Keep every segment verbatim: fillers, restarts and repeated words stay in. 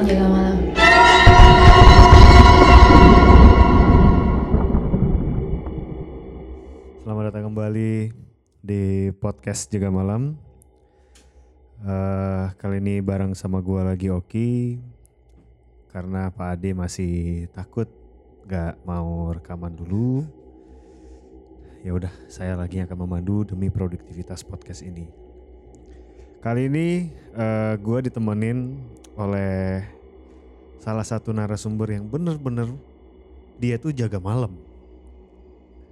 Undang-Undang Jaga Malam. Selamat datang kembali di podcast Jaga Malam. Uh, kali ini bareng sama gue lagi Oki, karena Pak Ade masih takut gak mau rekaman dulu. Ya udah, saya lagi akan memandu demi produktivitas podcast ini. Kali ini uh, gue ditemenin oleh salah satu narasumber yang bener-bener dia tuh jaga malam.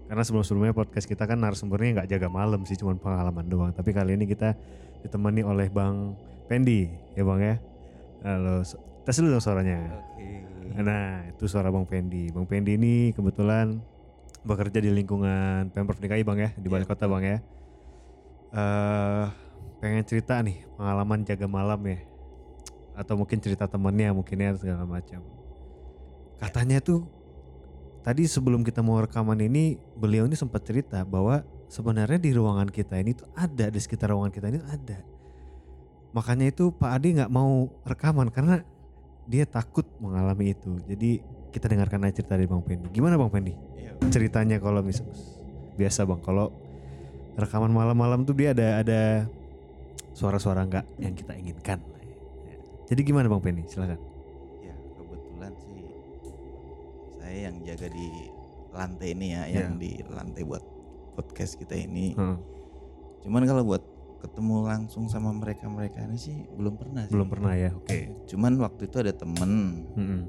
Karena sebelum-sebelumnya podcast kita kan narasumbernya gak jaga malam sih, cuman pengalaman doang. Tapi kali ini kita ditemani oleh Bang Pendi, ya Bang ya. Halo, tes dulu dong suaranya. Oke. Nah, itu suara Bang Pendi. Bang Pendi ini kebetulan bekerja di lingkungan Pemprov D K I Bang ya, di Balai Kota Bang ya. Uh, pengen cerita nih pengalaman jaga malam ya, atau mungkin cerita temennya mungkinnya segala macam. Katanya tuh tadi sebelum kita mau rekaman ini beliau ini sempat cerita bahwa sebenarnya di ruangan kita ini tuh ada, di sekitar ruangan kita ini ada, makanya itu Pak Ade nggak mau rekaman karena dia takut mengalami itu. Jadi kita dengarkan aja cerita dari Bang Pendi. Gimana Bang Pendi ceritanya kalau misal biasa Bang, kalau rekaman malam-malam tuh dia ada ada suara-suara enggak yang kita inginkan. Jadi gimana Bang Pendi? Silakan. Ya, kebetulan sih saya yang jaga di lantai ini ya, yeah. yang di lantai buat podcast kita ini. Hmm. Cuman kalau buat ketemu langsung sama mereka-mereka ini sih belum pernah sih. Belum pernah ya. Oke. Okay. Cuman waktu itu ada temen hmm.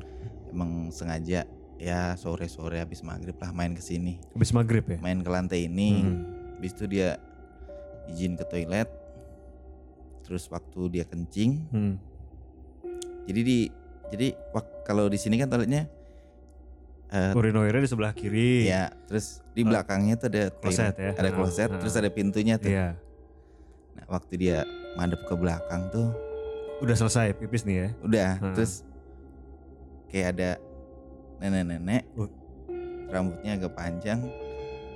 emang sengaja ya, sore-sore habis maghrib lah main ke sini. Habis maghrib ya? Main ke lantai ini. Hmm. Habis itu dia izin ke toilet. Terus waktu dia kencing, hmm. jadi di jadi wak, kalau di sini kan toiletnya uh, urinoirnya di sebelah kiri. Ya, terus di belakangnya tuh ada kloset, ya? ada kloset, nah, terus ada pintunya tuh. Iya. Nah, waktu dia mandep ke belakang tuh, udah selesai pipis nih ya? Udah, hmm. terus kayak ada nenek-nenek, uh. rambutnya agak panjang,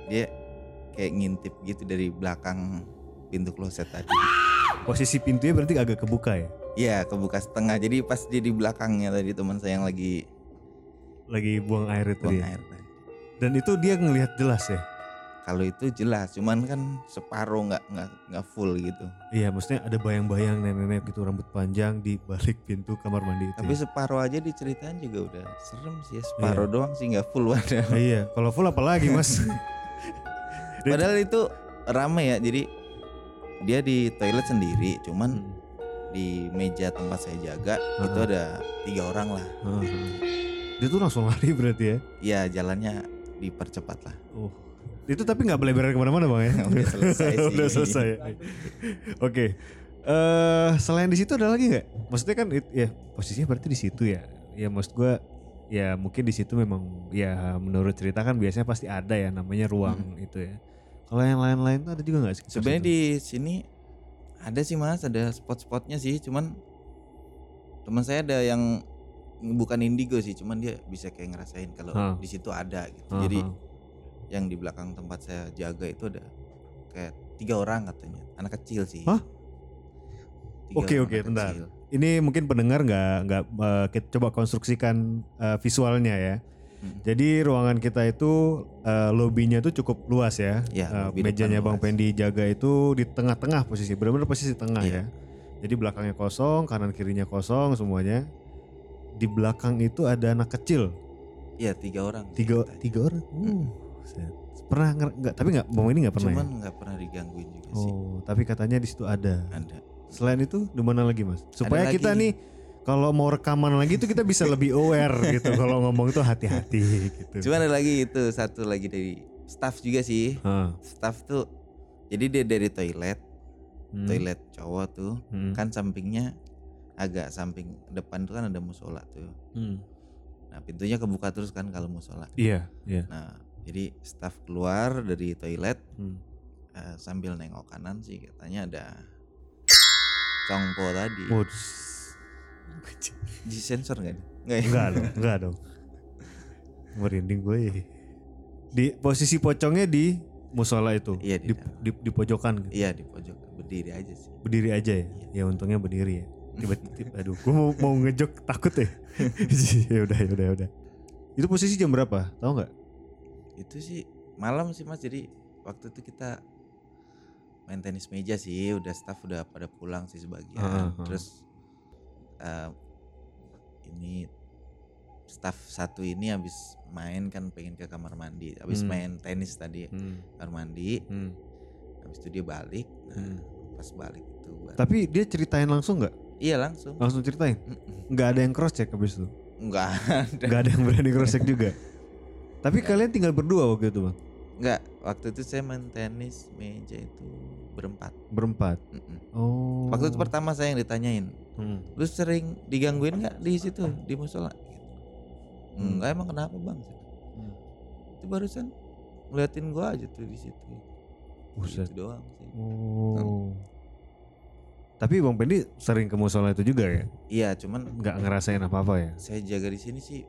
dia kayak ngintip gitu dari belakang pintu kloset tadi. Posisi pintunya berarti agak kebuka ya? Iya, kebuka setengah. Jadi pas dia di belakangnya tadi teman saya yang lagi lagi buang air itu buang dia. Air. Dan itu dia ngelihat jelas ya? Kalau itu jelas, cuman kan separuh, nggak nggak nggak full gitu. Iya, maksudnya ada bayang-bayang nenek-nenek gitu rambut panjang di balik pintu kamar mandi itu. Tapi separuh aja diceritain juga udah serem sih ya, separuh iya. doang sih, nggak full wadah. Iya, kalau full apalagi mas. Padahal itu ramai ya, jadi dia di toilet sendiri, cuman hmm. di meja tempat saya jaga uh-huh. itu ada tiga orang lah. Uh-huh. Dia tuh langsung lari berarti ya? Iya, jalannya dipercepat lah. Oh, itu tapi nggak beleberan kemana-mana bang ya? Udah selesai sih. Udah selesai. Oke, okay. uh, selain di situ ada lagi nggak? Maksudnya kan, it, ya posisinya berarti di situ ya? Ya maksud gue, ya mungkin di situ memang, ya menurut cerita kan biasanya pasti ada ya namanya ruang hmm. itu ya. Kalau yang lain-lain tuh ada juga nggak sih? Sebenarnya di sini ada sih mas, ada spot-spotnya sih. Cuman teman saya ada yang bukan indigo sih, cuman dia bisa kayak ngerasain kalau huh. di situ ada gitu. Uh-huh. Jadi yang di belakang tempat saya jaga itu ada kayak tiga orang katanya, anak kecil sih. Hah? Oke oke, bentar. Kecil. Ini mungkin pendengar nggak nggak uh, kita coba konstruksikan uh, visualnya ya. Jadi ruangan kita itu uh, lobinya itu cukup luas ya, ya uh, mejanya Bang luas. Pendi jaga itu di tengah-tengah posisi, benar-benar posisi tengah ya. ya Jadi belakangnya kosong, kanan kirinya kosong semuanya. Di belakang itu ada anak kecil. Iya, tiga orang. Tiga, tiga orang? Hmm. Pernah nggak? Tapi nggak, Bang ini nggak pernah. Cuman nggak ya? pernah digangguin juga sih. Oh, tapi katanya di situ ada. Ada. Selain itu, di mana lagi mas? Supaya ada kita lagi. Nih. Kalau mau rekaman lagi itu kita bisa lebih aware gitu. Kalau ngomong itu hati-hati gitu. Cuman ada lagi itu satu lagi dari staff juga sih. Huh. Staff tuh jadi dia dari toilet, hmm. toilet cowok tuh hmm. kan sampingnya agak samping depan tuh kan ada musola tuh. Hmm. Nah pintunya kebuka terus kan kalau musola. Iya. Yeah, yeah. Nah jadi staff keluar dari toilet hmm. uh, sambil nengok kanan sih katanya ada congpo tadi. Woods. Di sensor nggak? Nggak ya? Nggak dong, nggak dong. Merinding gue. Di posisi pocongnya di musola itu, iya, di, di, di, di pojokan. Gitu. Iya di pojokan, berdiri aja sih. Berdiri aja ya? Iya. Ya untungnya berdiri ya. Tiba-tiba aduh, gue mau, mau ngejok takut ya. Ya udah, ya udah, udah. Itu posisi jam berapa? Tahu nggak? Itu sih malam sih Mas. Jadi waktu itu kita main tenis meja sih. Udah staff udah pada pulang sih sebagian. Uh-huh. Terus uh, ini staff satu ini habis main kan pengen ke kamar mandi. Habis hmm. main tenis tadi hmm. kamar mandi. Hmm. Habis itu dia balik. Nah, hmm. pas balik itu. Baru. Tapi dia ceritain langsung nggak? Iya langsung. Langsung ceritain. Nggak ada yang cross check habis itu. Enggak ada. Enggak ada yang berani cross-check juga. Tapi nggak. Kalian tinggal berdua waktu itu Bang? Enggak, waktu itu saya main tenis meja itu berempat. Berempat? Mm-mm. Oh. Waktu itu pertama saya yang ditanyain. Hmm. Lu sering digangguin gak di situ, di musola? Hmm. Enggak, emang kenapa Bang? Hmm. Itu barusan ngeliatin gua aja tuh di situ. Buset. Gitu doang sih. Oh. Nah. Tapi Bang Pendi sering ke musola itu juga ya? Iya, cuman nggak ngerasain apa-apa ya? Saya jaga di sini sih,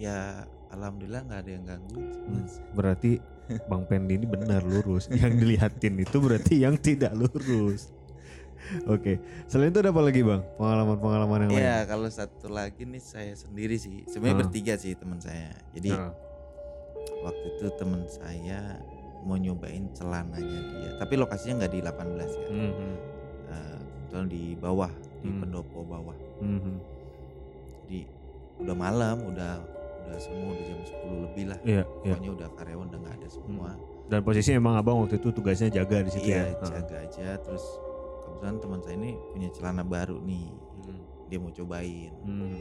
ya alhamdulillah nggak ada yang ganggu. Hmm, berarti Bang Pendi ini benar lurus. Yang dilihatin itu berarti yang tidak lurus. Oke, okay. Selain itu ada apa lagi Bang? Pengalaman-pengalaman yang ya, lain? Iya, kalau satu lagi nih saya sendiri sih. Sebenarnya hmm. bertiga sih teman saya. Jadi hmm. waktu itu teman saya mau nyobain celananya dia, tapi lokasinya nggak di delapan belas ya. Hmm. Kebetulan di bawah, di hmm. pendopo bawah. Hmm. Jadi udah malam, udah udah semua udah jam sepuluh lebih lah. Iya, pokoknya iya. udah karyawan udah nggak ada semua. Dan posisi emang abang waktu itu tugasnya jaga di situ iya, ya. Iya jaga hmm. aja. Terus kebetulan teman saya ini punya celana baru nih, hmm. dia mau cobain. Hmm.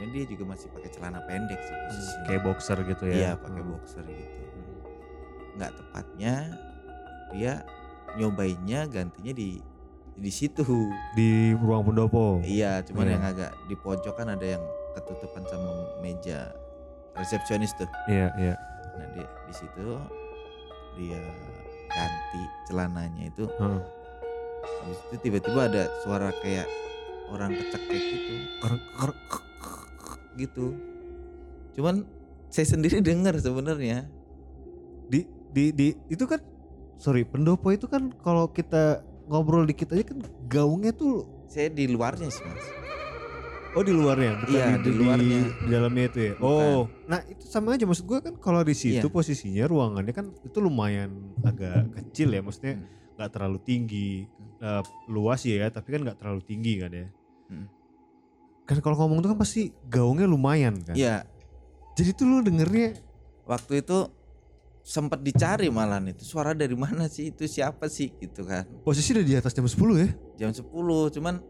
Sebenarnya dia juga masih pakai celana pendek sih posisinya. Kayak boxer gitu ya? Iya pakai hmm. boxer gitu. Hmm. Nggak tepatnya dia nyobainnya gantinya di di situ di ruang pendopo. Iya, cuman yeah. yang agak di pojok kan ada yang ketutupan sama meja resepsionis tuh. Iya, yeah, iya. Yeah. Nah, di di situ dia ganti celananya itu. Hmm. Habis itu tiba-tiba ada suara kayak orang kecekek gitu. Gitu. Cuman saya sendiri dengar sebenarnya. Di di di itu kan sorry, pendopo itu kan kalau kita ngobrol dikit aja kan gaungnya tuh. Saya di luarnya sih Mas. Oh di luarnya? Bukan iya di, di luarnya. Di dalamnya itu ya? Bukan. Oh nah itu sama aja maksud gue kan kalau di situ iya. posisinya ruangannya kan itu lumayan agak kecil ya. Maksudnya hmm. gak terlalu tinggi. Uh, luas ya tapi kan gak terlalu tinggi kan ya. Hmm. Kan kalau ngomong tuh kan pasti gaungnya lumayan kan. Iya. Jadi tuh lu dengernya. Waktu itu sempat dicari malah itu suara dari mana sih itu siapa sih gitu kan. Posisi udah di atas jam sepuluh ya? Jam sepuluh cuman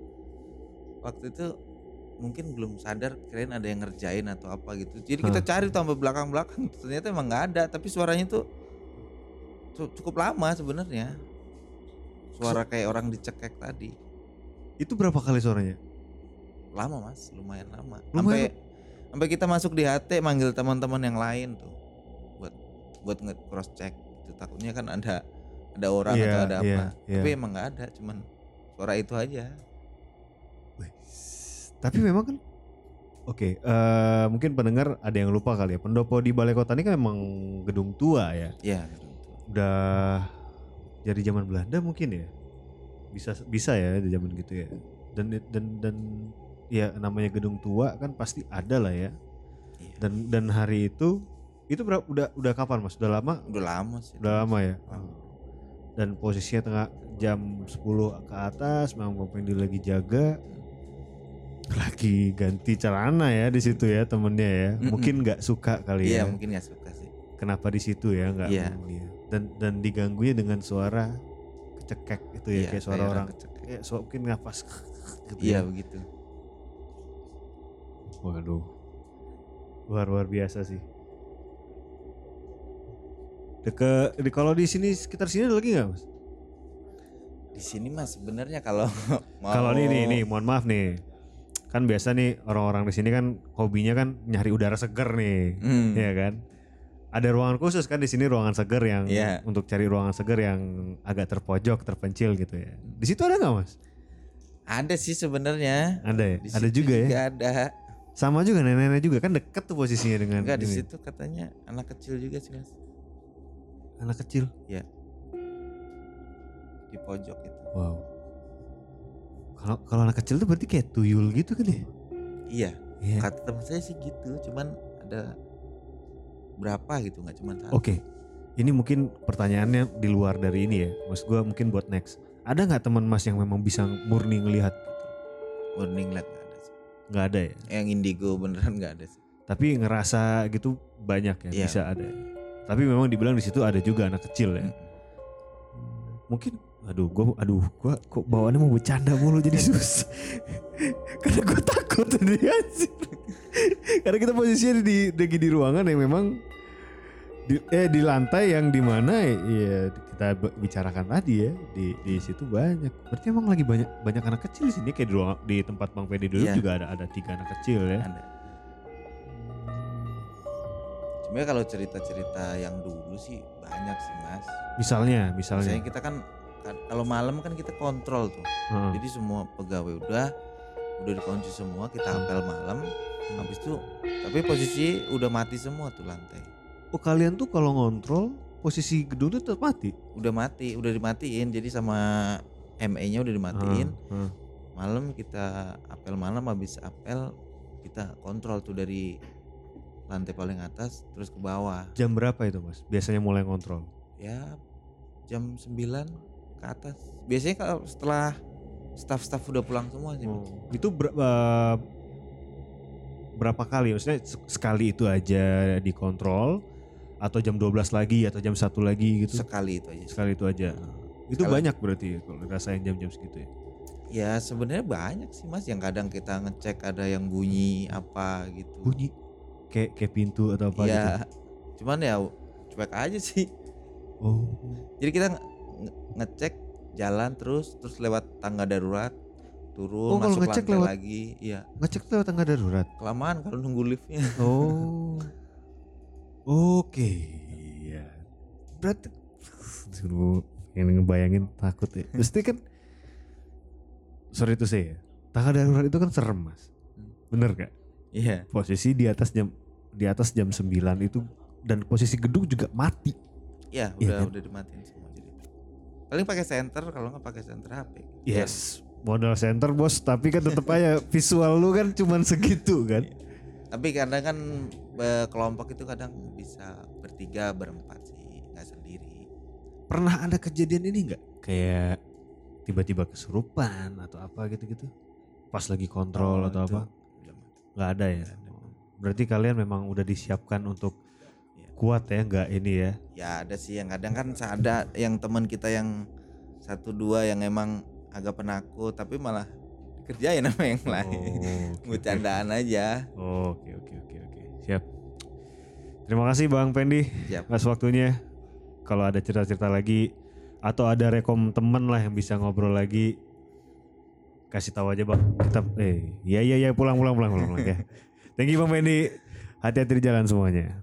waktu itu mungkin belum sadar kirain ada yang ngerjain atau apa gitu. Jadi Hah. kita cari tambah belakang-belakang ternyata emang gak ada. Tapi suaranya tuh cukup lama sebenarnya. Suara kayak orang dicekek tadi. Itu berapa kali suaranya? Lama Mas, lumayan lama. Sampai sampai kita masuk di H T manggil teman-teman yang lain tuh. Buat nge-cross check itu takutnya kan ada ada orang yeah, atau ada yeah, apa yeah. tapi emang nggak ada cuman suara itu aja. Wih, tapi memang kan oke okay, uh, mungkin pendengar ada yang lupa kali ya pendopo di Balai Kota ini kan memang gedung tua ya yeah, gedung tua. Udah dari zaman Belanda mungkin ya bisa bisa ya dari zaman gitu ya dan dan dan ya namanya gedung tua kan pasti ada lah ya yeah. dan dan hari itu itu berapa, udah udah kapan Mas? Udah lama? Udah lama sih. Udah lama ya. Lama. Dan posisinya tengah jam sepuluh ke atas, memang Bang Pendi lagi jaga, lagi ganti celana ya di situ ya temennya ya. Mm-mm. Mungkin nggak suka kali yeah, ya. Iya mungkin nggak suka sih. Kenapa di situ ya nggak? Yeah. Dan dan diganggunya dengan suara kecekek itu ya yeah, kayak suara kayak orang. Kayak suara mungkin nafas. Gitu iya yeah, ya. Begitu. Waduh, luar luar biasa sih. Deke, di kalau di sini sekitar sini ada lagi nggak Mas? Di sini Mas sebenarnya kalau mau... kalau nih nih nih mohon maaf nih kan biasa nih orang-orang di sini kan hobinya kan nyari udara segar nih, hmm. ya kan? Ada ruangan khusus kan di sini ruangan segar yang yeah. untuk cari ruangan segar yang agak terpojok terpencil gitu ya. Di situ ada nggak Mas? Ada sih sebenarnya. Ada ya? Di ada juga, juga ya? Ada. Sama juga nenek-nenek juga kan deket tuh posisinya dengan. Enggak di situ katanya anak kecil juga sih Mas. Anak kecil? Ya. Di pojok itu. Wow. Kalau kalau anak kecil tuh berarti kayak tuyul gitu kan ya? Iya. Yeah. Kata teman saya sih gitu, cuman ada berapa gitu, nggak cuman satu. Oke. Okay. Ini mungkin pertanyaannya di luar dari ini ya. Maksud gue mungkin buat next. Ada nggak teman Mas yang memang bisa murni ngelihat? Murni ngelihat nggak ada sih. Nggak ada ya? Yang indigo beneran nggak ada sih. Tapi ngerasa gitu banyak ya, yeah, bisa ada. Tapi memang dibilang di situ ada juga anak kecil ya. Mm. Mungkin aduh gue aduh gue kok bawaannya mau bercanda mulu jadi susah. Karena gue takut tadi anjir. Karena kita posisinya di lagi di ruangan yang memang di, eh di lantai yang dimana ya kita bicarakan tadi ya, di di situ banyak. Berarti emang lagi banyak banyak anak kecil di sini, kayak di, ruang, di tempat Bang Pedi dulu yeah, juga ada ada tiga anak kecil ya. Ada. Cuma kalau cerita-cerita yang dulu sih banyak sih Mas. Misalnya, misalnya. Misalnya kita kan kalau malam kan kita kontrol tuh. Hmm. Jadi semua pegawai udah udah dikunci semua, kita apel malam. Hmm. Habis itu tapi posisi udah mati semua tuh lantai. Oh, kalian tuh kalau ngontrol posisi gedungnya tetap mati? Udah mati, udah dimatiin. Jadi sama M E-nya udah dimatiin. Hmm, hmm. Malam kita apel malam, habis apel kita kontrol tuh dari lantai paling atas terus ke bawah. Jam berapa itu Mas? Biasanya mulai ngontrol? Ya jam sembilan ke atas. Biasanya kalau setelah staff-staff udah pulang semua sih. Hmm. Itu berapa? Berapa kali? Maksudnya sekali itu aja dikontrol atau jam dua belas lagi atau jam satu lagi gitu? Sekali itu aja. Sekali itu aja. Sekali. Itu banyak berarti kalau ngerasain jam-jam segitu ya? Ya sebenarnya banyak sih Mas, yang kadang kita ngecek ada yang bunyi apa gitu. Bunyi? Kayak kayak pintu atau apa ya, gitu? Ya cuman ya cuek aja sih. Oh. Jadi kita nge- ngecek jalan terus, terus lewat tangga darurat. Turun, oh, masuk lantai lewat, lagi, iya. Ngecek lewat tangga darurat. Kelamaan kalau nunggu liftnya. Oh, oke, okay. Iya. Berarti, aduh, yang ngebayangin takut ya. Mesti kan, sorry itu saya, tangga darurat itu kan serem Mas, bener gak? Iya. Yeah. Posisi di atas jam di atas jam sembilan itu dan posisi gedung juga mati. Iya, udah ya, kan? Udah dimatiin semua jadi. Paling pakai senter, kalau nggak pakai senter H P. Yes. Modal center bos, tapi kan tetap aja visual lu kan cuman segitu kan. Tapi kadang kan kelompok itu kadang bisa bertiga berempat sih, nggak sendiri. Pernah ada kejadian ini nggak? Kayak tiba-tiba kesurupan atau apa gitu-gitu? Pas lagi kontrol oh, atau itu, apa? Nggak ada ya. Berarti kalian memang udah disiapkan untuk ya, kuat ya, nggak ini ya? Ya ada sih yang kadang kan ada yang teman kita yang satu dua yang emang agak penakut tapi malah kerjain sama yang lain. Oh, bercandaan okay, aja. Oke oke oke oke. Siap. Terima kasih Bang Pendi. Siap. Mas waktunya. Kalau ada cerita-cerita lagi atau ada rekom teman lah yang bisa ngobrol lagi, kasih tahu aja Bang. Kita eh iya iya ya pulang pulang pulang pulang ya. Thank you Bang Pendi. Hati-hati di jalan semuanya.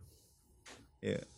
Iya. Yeah.